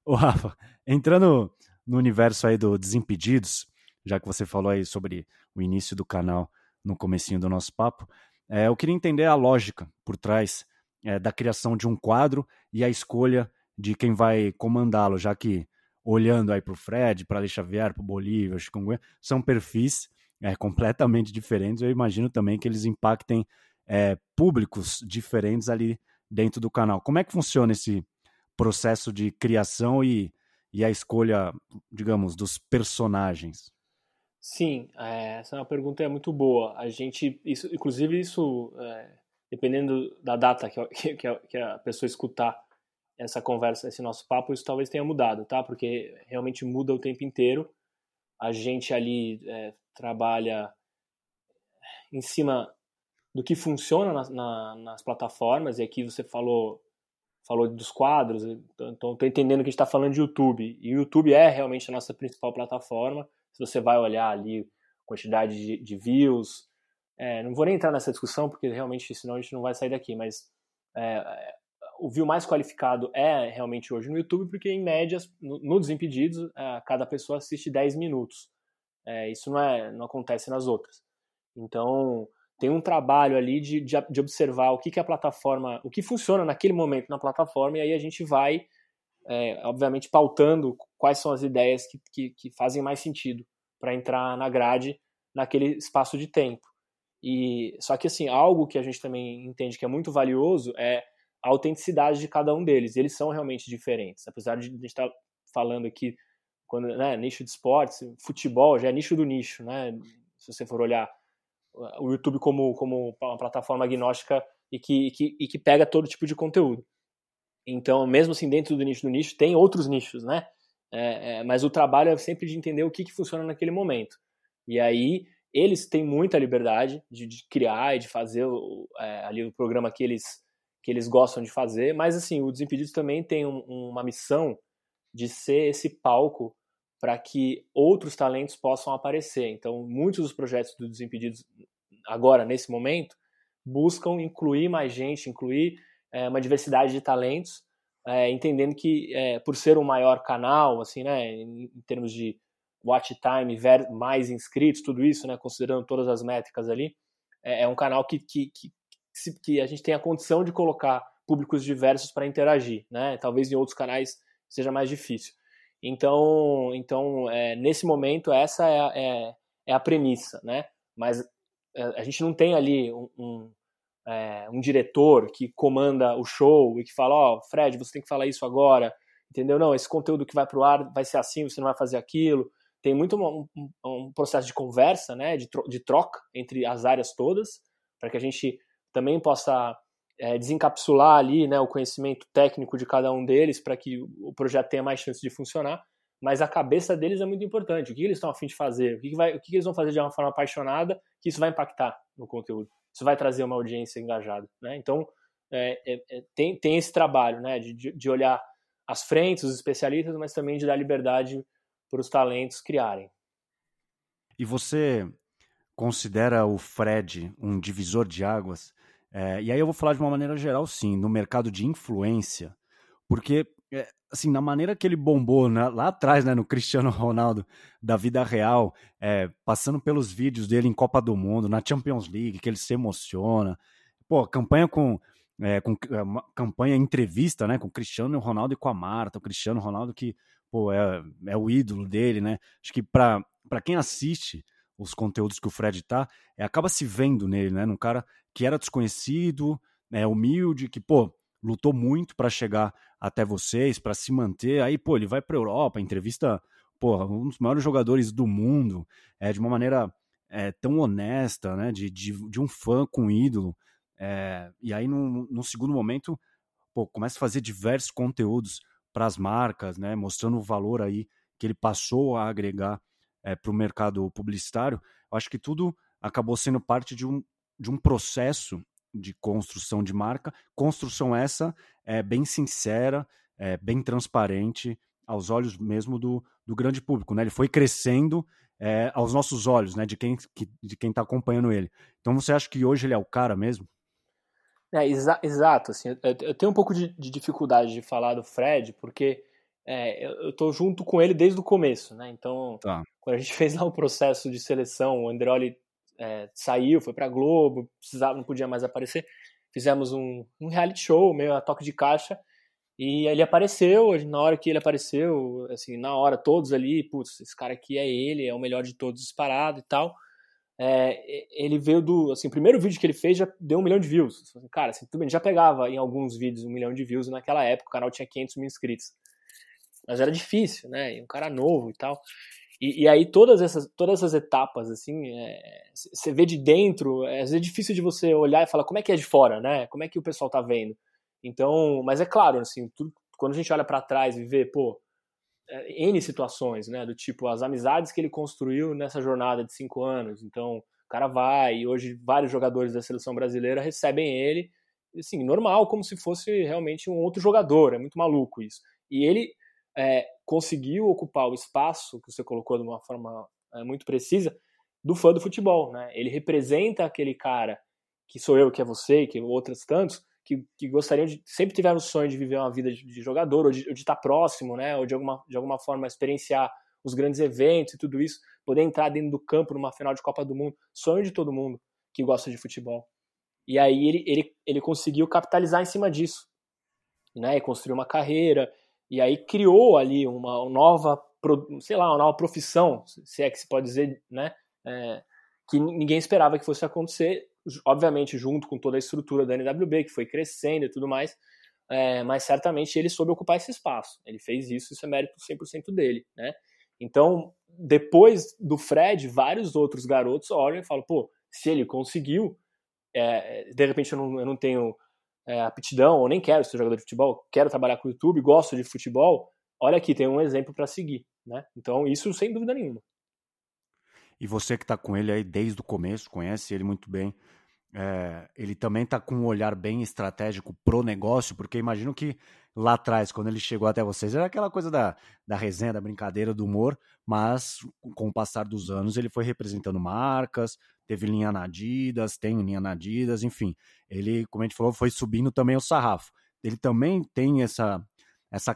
Ô, Rafa, entrando no universo aí do Desimpedidos, já que você falou aí sobre o início do canal no comecinho do nosso papo, eu queria entender a lógica por trás da criação de um quadro e a escolha de quem vai comandá-lo, já que olhando aí pro Fred, pra Alex Xavier, pro Bolívia, Chikungunya, são perfis completamente diferentes. Eu imagino também que eles impactem públicos diferentes ali dentro do canal. Como é que funciona esse processo de criação e a escolha, digamos, dos personagens? Sim, essa é uma pergunta muito boa. A gente, inclusive, dependendo da data que a pessoa escutar essa conversa, esse nosso papo, isso talvez tenha mudado, tá? Porque realmente muda o tempo inteiro. A gente ali trabalha em cima do que funciona nas plataformas, e aqui você falou dos quadros, então estou entendendo que a gente está falando de YouTube, e o YouTube é realmente a nossa principal plataforma, se você vai olhar ali quantidade de views, não vou nem entrar nessa discussão, porque realmente senão a gente não vai sair daqui, mas o view mais qualificado é realmente hoje no YouTube, porque em média, no Desimpedidos, cada pessoa assiste 10 minutos, isso não acontece nas outras, então tem um trabalho ali de observar o que a plataforma, o que funciona naquele momento na plataforma, e aí a gente vai, obviamente, pautando quais são as ideias que fazem mais sentido para entrar na grade naquele espaço de tempo. E, só que, assim, algo que a gente também entende que é muito valioso é a autenticidade de cada um deles. Eles são realmente diferentes. Apesar de a gente estar falando aqui, quando, né, nicho de esportes, futebol já é nicho do nicho, né? Se você for olhar o YouTube como uma plataforma agnóstica e que pega todo tipo de conteúdo. Então, mesmo assim, dentro do nicho, tem outros nichos, né? Mas o trabalho é sempre de entender o que funciona naquele momento. E aí eles têm muita liberdade de criar e de fazer ali o programa que eles gostam de fazer, mas assim, o Desimpedidos também tem uma missão de ser esse palco para que outros talentos possam aparecer. Então, muitos dos projetos do Desimpedidos, agora, nesse momento, buscam incluir mais gente, incluir uma diversidade de talentos, entendendo que, por ser um maior canal, assim, né, em termos de watch time, mais inscritos, tudo isso, né, considerando todas as métricas ali, é um canal que a gente tem a condição de colocar públicos diversos para interagir, né? Talvez em outros canais seja mais difícil. Então nesse momento, essa é a premissa, né? Mas a gente não tem ali um diretor que comanda o show e que fala, Fred, você tem que falar isso agora, entendeu? Não, esse conteúdo que vai pro ar vai ser assim, você não vai fazer aquilo. Tem muito um processo de conversa, né? De troca entre as áreas todas, para que a gente também possa desencapsular ali, né, o conhecimento técnico de cada um deles para que o projeto tenha mais chance de funcionar, mas a cabeça deles é muito importante. O que eles estão a fim de fazer? O que eles vão fazer de uma forma apaixonada, que isso vai impactar no conteúdo. Isso vai trazer uma audiência engajada, né? Então, tem esse trabalho, né, de olhar as frentes, os especialistas, mas também de dar liberdade para os talentos criarem. E você considera o Fred um divisor de águas? E aí eu vou falar de uma maneira geral, sim, no mercado de influência, porque, assim, na maneira que ele bombou, né, lá atrás, né, no Cristiano Ronaldo da vida real, passando pelos vídeos dele em Copa do Mundo, na Champions League, que ele se emociona, campanha campanha entrevista, né, com o Cristiano Ronaldo e com a Marta, o Cristiano Ronaldo que, é o ídolo dele, né, acho que para quem assiste os conteúdos que o Fred tá, acaba se vendo nele, né, num cara que era desconhecido, né, humilde, que, lutou muito para chegar até vocês, para se manter, aí, ele vai pra Europa, entrevista, um dos maiores jogadores do mundo, de uma maneira tão honesta, né, de um fã com um ídolo, e aí, num segundo momento, começa a fazer diversos conteúdos para as marcas, né, mostrando o valor aí que ele passou a agregar para o mercado publicitário. Eu acho que tudo acabou sendo parte de um processo de construção de marca, construção essa bem sincera, bem transparente, aos olhos mesmo do grande público, né? Ele foi crescendo aos nossos olhos, né? De quem está acompanhando ele. Então você acha que hoje ele é o cara mesmo? Exato. Assim, eu tenho um pouco de dificuldade de falar do Fred, porque eu estou junto com ele desde o começo, né? Então, Quando a gente fez lá o processo de seleção, o Andreoli saiu, foi pra Globo, não podia mais aparecer. Fizemos um reality show, meio a toque de caixa, e ele apareceu. Na hora que ele apareceu, assim, na hora, todos ali, putz, esse cara aqui é ele, é o melhor de todos disparado e tal. Ele veio assim, o primeiro vídeo que ele fez já deu 1 milhão de views. Cara, assim, tudo bem, já pegava em alguns vídeos 1 milhão de views, e naquela época o canal tinha 500 mil inscritos. Mas era difícil, né? E um cara novo e tal. E aí todas essas etapas, assim, você vê de dentro, às vezes é difícil de você olhar e falar como é que é de fora, né? Como é que o pessoal tá vendo? Então, mas é claro, assim, quando a gente olha pra trás e vê, N situações, né? Do tipo, as amizades que ele construiu nessa jornada de 5 anos. Então, o cara vai, e hoje vários jogadores da seleção brasileira recebem ele, assim, normal, como se fosse realmente um outro jogador. É muito maluco isso. E ele conseguiu ocupar o espaço que você colocou de uma forma muito precisa do fã do futebol, né? Ele representa aquele cara que sou eu, que é você, que outros tantos que gostariam de, sempre tiveram o sonho de viver uma vida de jogador, ou de estar próximo, né? Ou de alguma forma experienciar os grandes eventos e tudo isso, poder entrar dentro do campo numa final de Copa do Mundo, sonho de todo mundo que gosta de futebol. E aí ele conseguiu capitalizar em cima disso, né? E construir uma carreira. E aí criou ali uma nova profissão, se é que se pode dizer, né, que ninguém esperava que fosse acontecer, obviamente junto com toda a estrutura da NWB, que foi crescendo e tudo mais, mas certamente ele soube ocupar esse espaço, ele fez isso é mérito 100% dele, né? Então, depois do Fred, vários outros garotos olham e falam, se ele conseguiu, de repente eu não tenho aptidão, ou nem quero ser jogador de futebol, quero trabalhar com o YouTube, gosto de futebol, olha aqui, tem um exemplo para seguir, né? Então, isso sem dúvida nenhuma. E você que está com ele aí desde o começo, conhece ele muito bem, ele também está com um olhar bem estratégico pro negócio, porque imagino que lá atrás, quando ele chegou até vocês, era aquela coisa da resenha, da brincadeira, do humor, mas com o passar dos anos ele foi representando marcas, teve linha na Adidas, tem linha na Adidas, enfim, ele, como a gente falou, foi subindo também o sarrafo. Ele também tem essa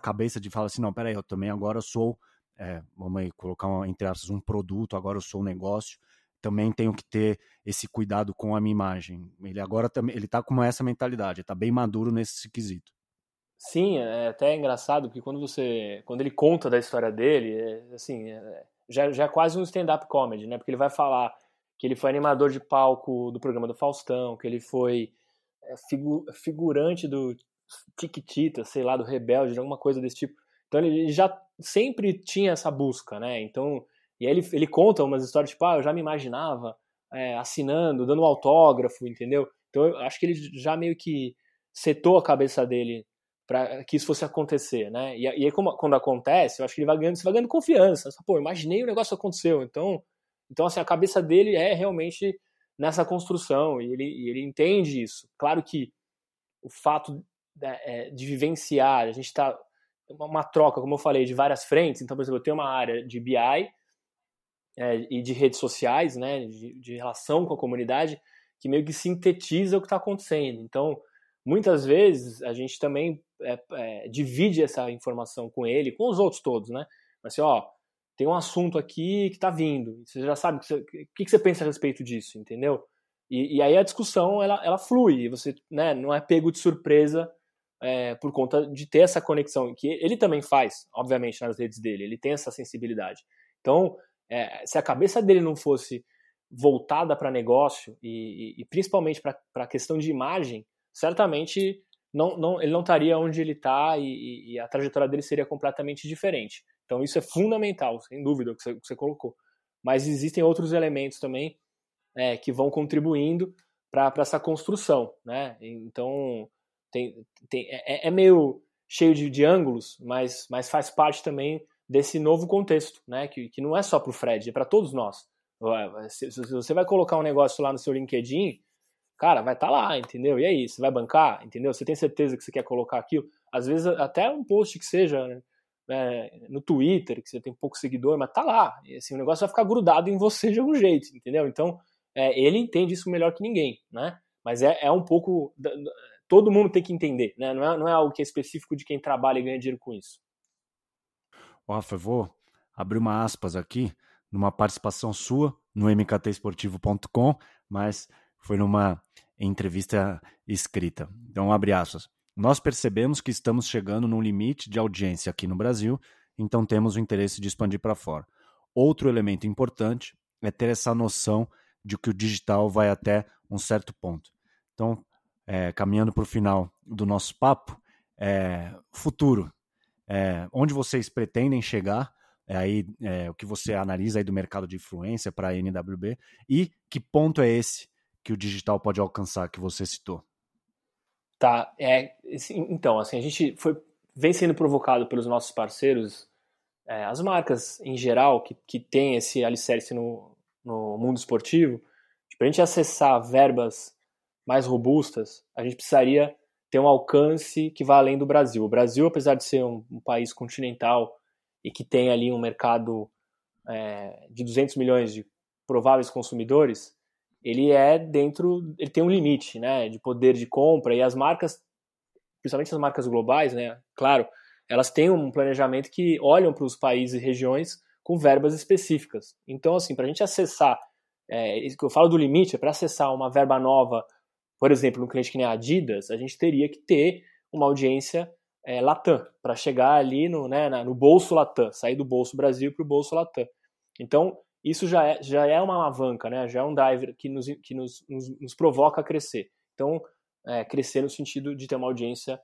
cabeça de falar assim, não, peraí, eu também agora sou, vamos aí colocar entre aspas, um produto, agora eu sou um negócio, também tenho que ter esse cuidado com a minha imagem. Ele agora também, ele tá com essa mentalidade, ele tá bem maduro nesse quesito. Sim, é até engraçado, porque quando ele conta da história dele, já é quase um stand-up comedy, né, porque ele vai falar que ele foi animador de palco do programa do Faustão, que ele foi figurante do Tiquitita, sei lá, do Rebelde, alguma coisa desse tipo. Então ele já sempre tinha essa busca, né? Então, e aí ele conta umas histórias tipo, eu já me imaginava assinando, dando um autógrafo, entendeu? Então eu acho que ele já meio que setou a cabeça dele para que isso fosse acontecer, né? E aí quando acontece, eu acho que ele vai ganhando confiança. Pô, imaginei, o negócio aconteceu. Então assim, a cabeça dele é realmente nessa construção e ele entende isso. Claro que o fato de vivenciar, a gente está uma troca, como eu falei, de várias frentes. Então, por exemplo, eu tenho uma área de BI e de redes sociais, né, de relação com a comunidade, que meio que sintetiza o que está acontecendo. Então, muitas vezes a gente também divide essa informação com ele, com os outros todos, né? Mas assim, tem um assunto aqui que está vindo, você já sabe o que você pensa a respeito disso, entendeu? E aí a discussão ela flui, você, né, não é pego de surpresa por conta de ter essa conexão, que ele também faz, obviamente, nas redes dele, ele tem essa sensibilidade. Então, se a cabeça dele não fosse voltada para negócio, e principalmente para a questão de imagem, certamente ele não estaria onde ele está, e a trajetória dele seria completamente diferente. Então, isso é fundamental, sem dúvida, o que você colocou. Mas existem outros elementos também que vão contribuindo para essa construção, né? Então, é meio cheio de ângulos, mas faz parte também desse novo contexto, né? Que não é só para o Fred, é para todos nós. Se você vai colocar um negócio lá no seu LinkedIn, cara, vai estar lá, entendeu? E aí, você vai bancar, entendeu? Você tem certeza que você quer colocar aquilo? Às vezes, até um post que seja, né, no Twitter, que você tem pouco seguidor, mas tá lá. E, assim, o negócio vai ficar grudado em você de algum jeito, entendeu? Então, ele entende isso melhor que ninguém, né? Mas é um pouco... Todo mundo tem que entender, né? Não é algo que é específico de quem trabalha e ganha dinheiro com isso. Rafa, eu vou abrir uma aspas aqui, numa participação sua, no mktesportivo.com, mas foi numa entrevista escrita. Então, abre aspas. Nós percebemos que estamos chegando num limite de audiência aqui no Brasil, então temos o interesse de expandir para fora. Outro elemento importante é ter essa noção de que o digital vai até um certo ponto. Então, caminhando para o final do nosso papo, futuro, onde vocês pretendem chegar, o que você analisa aí do mercado de influência para a NWB, e que ponto é esse que o digital pode alcançar, que você citou? Tá, então, assim, a gente vem sendo provocado pelos nossos parceiros, as marcas em geral que têm esse alicerce no mundo esportivo, para a gente acessar verbas mais robustas, a gente precisaria ter um alcance que vá além do Brasil. O Brasil, apesar de ser um país continental e que tem ali um mercado de 200 milhões de prováveis consumidores, ele tem um limite, né, de poder de compra, e as marcas, principalmente as marcas globais, né, claro, elas têm um planejamento que olham para os países e regiões com verbas específicas. Então, assim, para a gente acessar, isso que eu falo do limite, é para acessar uma verba nova. Por exemplo, no cliente que nem a Adidas, a gente teria que ter uma audiência Latam, para chegar ali no bolso Latam, sair do bolso Brasil para o bolso Latam. Então, isso já é uma alavanca, né? Já é um driver que nos provoca a crescer. Então, crescer no sentido de ter uma audiência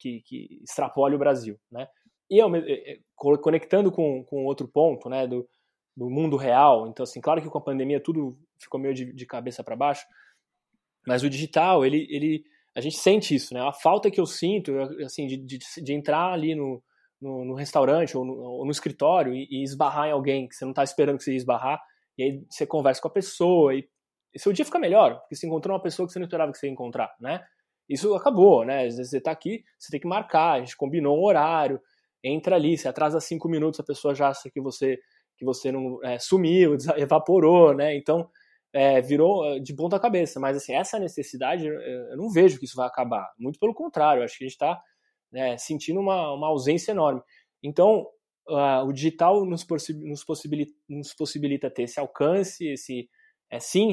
que extrapole o Brasil, né? E conectando com outro ponto, né, do mundo real, então, assim, claro que com a pandemia tudo ficou meio de cabeça para baixo, mas o digital, a gente sente isso, né? A falta que eu sinto, assim, de entrar ali no, no restaurante ou no escritório e esbarrar em alguém que você não está esperando que você ia esbarrar, e aí você conversa com a pessoa e seu dia fica melhor, porque você encontrou uma pessoa que você não esperava que você ia encontrar, né? Isso acabou, né? Às vezes você tá aqui, você tem que marcar, a gente combinou um horário, entra ali, você atrasa 5 minutos, a pessoa já acha que você não sumiu, evaporou, né? Então, virou de ponta cabeça. Mas, assim, essa necessidade, eu não vejo que isso vai acabar. Muito pelo contrário, eu acho que a gente tá sentindo uma ausência enorme. Então, o digital nos possibilita ter esse alcance, esse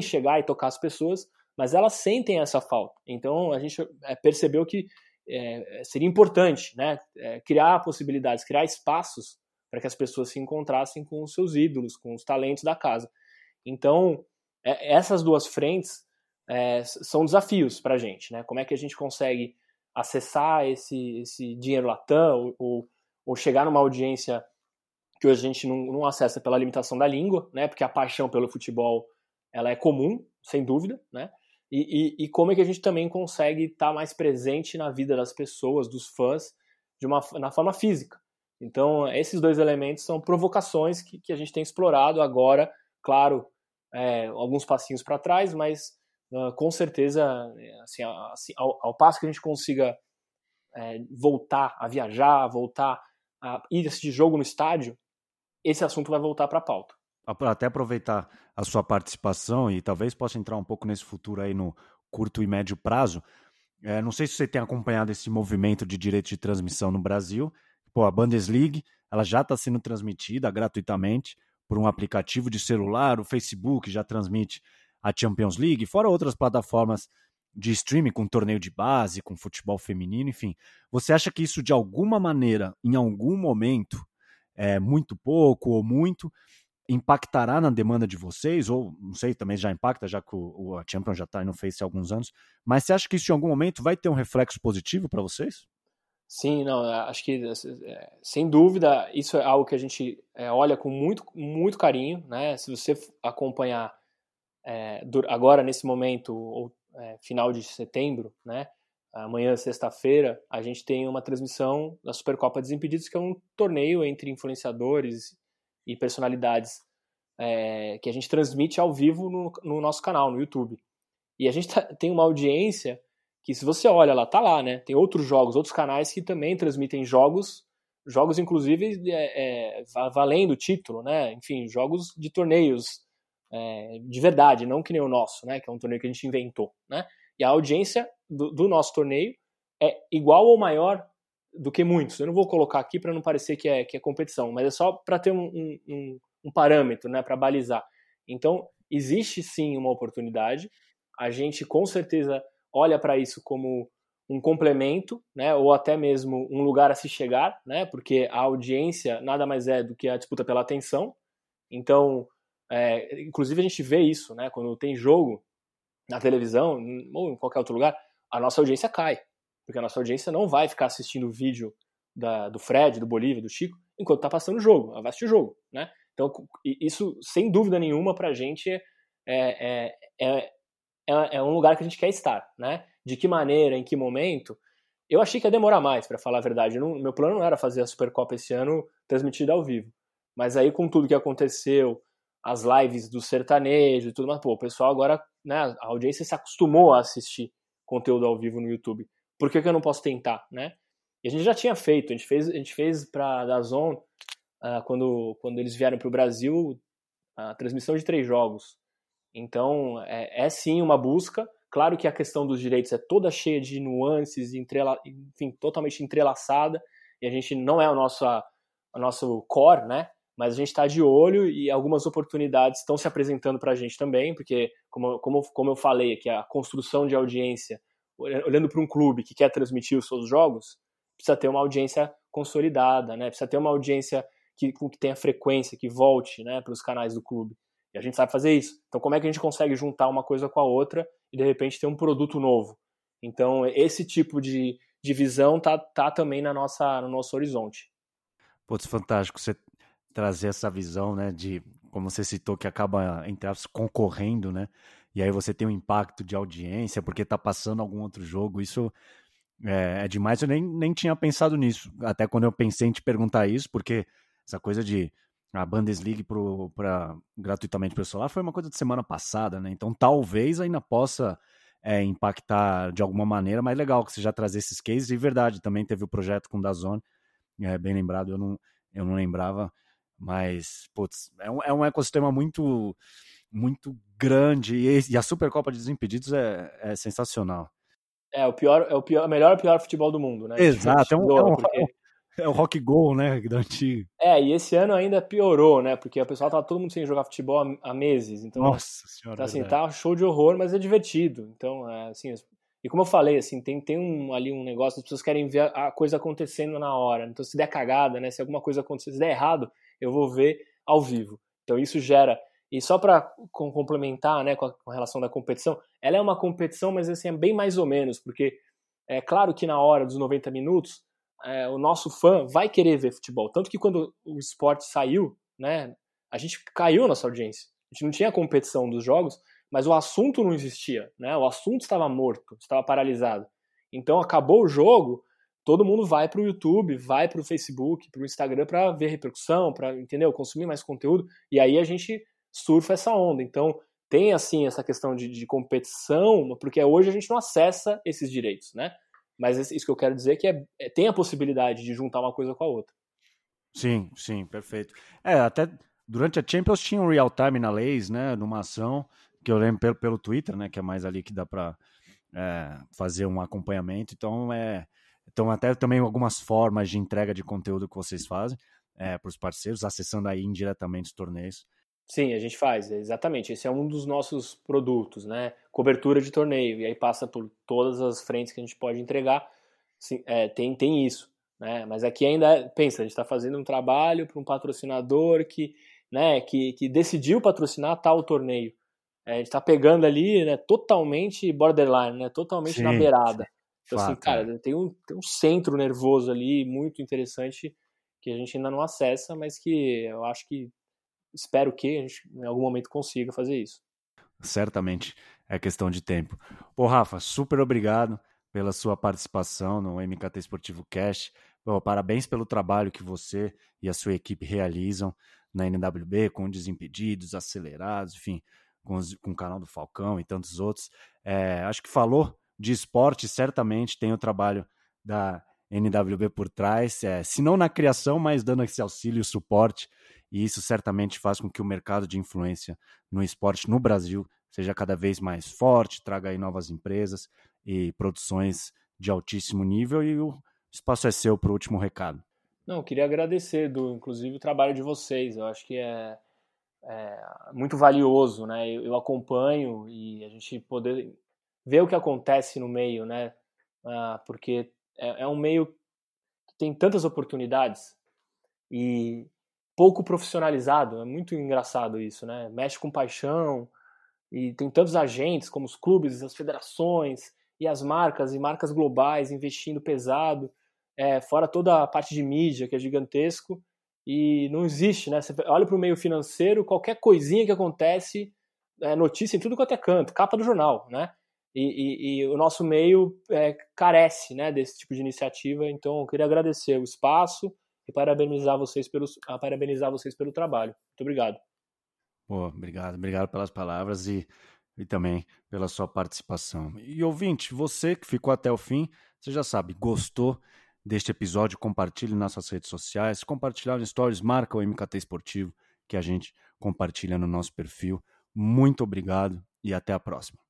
chegar e tocar as pessoas, mas elas sentem essa falta. Então, a gente percebeu que seria importante, né, criar possibilidades, criar espaços para que as pessoas se encontrassem com os seus ídolos, com os talentos da casa. Então, essas duas frentes são desafios para a gente, né? Como é que a gente consegue acessar esse dinheiro latã ou chegar numa audiência que hoje a gente não acessa pela limitação da língua, né? Porque a paixão pelo futebol ela é comum, sem dúvida, né? E como é que a gente também consegue estar mais presente na vida das pessoas, dos fãs, na forma física. Então, esses dois elementos são provocações que a gente tem explorado agora, claro, alguns passinhos para trás, mas com certeza, assim, ao passo que a gente consiga voltar a viajar, voltar a ir assistir jogo no estádio, esse assunto vai voltar para a pauta. Até aproveitar a sua participação e talvez possa entrar um pouco nesse futuro aí no curto e médio prazo. Não sei se você tem acompanhado esse movimento de direito de transmissão no Brasil. Pô, a Bundesliga, ela já está sendo transmitida gratuitamente por um aplicativo de celular, o Facebook já transmite a Champions League, fora outras plataformas de streaming com torneio de base, com futebol feminino, enfim. Você acha que isso de alguma maneira, em algum momento, muito pouco ou muito, impactará na demanda de vocês, ou não sei, também já impacta, já que a Champions já está aí no Face há alguns anos, mas você acha que isso em algum momento vai ter um reflexo positivo para vocês? Sim, não, acho que sem dúvida, isso é algo que a gente olha com muito, muito carinho, né? Se você acompanhar agora nesse momento, ou final de setembro, né? Amanhã, sexta-feira, a gente tem uma transmissão da Supercopa Desimpedidos, que é um torneio entre influenciadores e personalidades que a gente transmite ao vivo no nosso canal, no YouTube. E a gente tem uma audiência que, se você olha lá, tá lá, né? Tem outros jogos, outros canais que também transmitem jogos inclusive valendo título, né? Enfim, jogos de torneios de verdade, não que nem o nosso, né? Que é um torneio que a gente inventou, né? E a audiência do nosso torneio é igual ou maior do que muitos. Eu não vou colocar aqui para não parecer que é competição, mas é só para ter um parâmetro, né, para balizar. Então, existe sim uma oportunidade, a gente com certeza olha para isso como um complemento, né, ou até mesmo um lugar a se chegar, né, porque a audiência nada mais é do que a disputa pela atenção. Então, inclusive a gente vê isso, né, quando tem jogo na televisão ou em qualquer outro lugar, a nossa audiência cai. Porque a nossa audiência não vai ficar assistindo o vídeo do Fred, do Bolívia, do Chico, enquanto está passando o jogo, ela vai assistir o jogo, né? Então, isso, sem dúvida nenhuma, para a gente é um lugar que a gente quer estar, né? De que maneira, em que momento? Eu achei que ia demorar mais, para falar a verdade. Meu plano não era fazer a Supercopa esse ano transmitida ao vivo. Mas aí, com tudo que aconteceu, as lives do sertanejo e tudo mais, pô, o pessoal agora, né, a audiência se acostumou a assistir conteúdo ao vivo no YouTube. Por que eu não posso tentar, né? E a gente já tinha feito, a gente fez para a DAZN, quando eles vieram para o Brasil, a transmissão de 3 jogos. Então, é sim uma busca. Claro que a questão dos direitos é toda cheia de nuances, enfim, totalmente entrelaçada, e a gente não é o nosso core, né? Mas a gente está de olho e algumas oportunidades estão se apresentando para a gente também, porque, como eu falei aqui, a construção de audiência, olhando para um clube que quer transmitir os seus jogos, precisa ter uma audiência consolidada, né? Precisa ter uma audiência que tenha frequência, que volte, né, para os canais do clube. E a gente sabe fazer isso. Então, como é que a gente consegue juntar uma coisa com a outra e, de repente, ter um produto novo? Então, esse tipo de visão tá também no nosso horizonte. Putz, fantástico você trazer essa visão, né, de, como você citou, que acaba, entre aspas, concorrendo, né? E aí você tem um impacto de audiência, porque tá passando algum outro jogo. Isso é demais. Eu nem tinha pensado nisso, até quando eu pensei em te perguntar isso, porque essa coisa de a Bundesliga gratuitamente para o celular foi uma coisa de semana passada, né? Então talvez ainda possa impactar de alguma maneira, mas legal que você já trazer esses cases. E verdade, também teve o projeto com o DAZN, bem lembrado, eu não lembrava, mas putz, é um ecossistema muito, muito grande, e a Supercopa de Desimpedidos é sensacional. É o melhor futebol do mundo, né? Exato, é o rock goal, né, do antigo. E esse ano ainda piorou, né, porque o pessoal tava todo mundo sem jogar futebol há meses, então... Nossa senhora, assim, tá show de horror, mas é divertido, então, assim... E como eu falei, assim, tem ali um negócio, as pessoas querem ver a coisa acontecendo na hora, então se der cagada, né, se alguma coisa acontecer, se der errado, eu vou ver ao vivo, então isso gera... E só para complementar, né, com a relação da competição, ela é uma competição, mas assim, é bem mais ou menos, porque é claro que na hora dos 90 minutos, o nosso fã vai querer ver futebol. Tanto que quando o esporte saiu, né, a gente caiu a nossa audiência. A gente não tinha competição dos jogos, mas o assunto não existia, né? O assunto estava morto, estava paralisado. Então acabou o jogo, todo mundo vai para o YouTube, vai para o Facebook, para o Instagram para ver repercussão, para, entendeu, consumir mais conteúdo. E aí a gente surfa essa onda. Então tem assim essa questão de competição, porque hoje a gente não acessa esses direitos, né? Mas isso que eu quero dizer é que tem a possibilidade de juntar uma coisa com a outra. Sim, sim, perfeito. Até durante a Champions tinha um real time na Leis, né? Numa ação que eu lembro pelo Twitter, né? Que é mais ali que dá para fazer um acompanhamento. Então até também algumas formas de entrega de conteúdo que vocês fazem para os parceiros, acessando aí indiretamente os torneios. Sim, a gente faz, exatamente. Esse é um dos nossos produtos, né? Cobertura de torneio, e aí passa por todas as frentes que a gente pode entregar. Sim, tem isso, né? Mas aqui ainda, pensa, a gente está fazendo um trabalho para um patrocinador que, né, que decidiu patrocinar tal torneio. A gente está pegando ali, né, totalmente borderline, né, totalmente, sim, na beirada. Sim. Então, assim, cara, tem um centro nervoso ali muito interessante que a gente ainda não acessa, mas que eu acho que espero que a gente, em algum momento, consiga fazer isso. Certamente, é questão de tempo. Ô, Rafa, super obrigado pela sua participação no MKT Esportivo Cast. Parabéns pelo trabalho que você e a sua equipe realizam na NWB, com Desimpedidos, Acelerados, enfim, com o canal do Falcão e tantos outros. Acho que falou de esporte, certamente tem o trabalho da NWB por trás, se não na criação, mas dando esse auxílio e suporte, e isso certamente faz com que o mercado de influência no esporte no Brasil seja cada vez mais forte, traga aí novas empresas e produções de altíssimo nível, e o espaço é seu para o último recado. Não, eu queria agradecer, Edu, inclusive o trabalho de vocês, eu acho que é muito valioso, né? Eu acompanho, e a gente poder ver o que acontece no meio, né? Porque é um meio que tem tantas oportunidades e pouco profissionalizado, é muito engraçado isso, né? Mexe com paixão, e tem tantos agentes, como os clubes, as federações e as marcas, e marcas globais investindo pesado, fora toda a parte de mídia, que é gigantesco, e não existe, né? Você olha para o meio financeiro, qualquer coisinha que acontece, notícia em tudo quanto é canto, capa do jornal, né? E o nosso meio carece, né, desse tipo de iniciativa, então eu queria agradecer o espaço e parabenizar vocês pelo trabalho. Muito obrigado. Pô, obrigado pelas palavras e também pela sua participação. E ouvinte, você que ficou até o fim, você já sabe, gostou deste episódio, compartilhe nas suas redes sociais, compartilhar no Stories, marca o MKT Esportivo, que a gente compartilha no nosso perfil. Muito obrigado e até a próxima.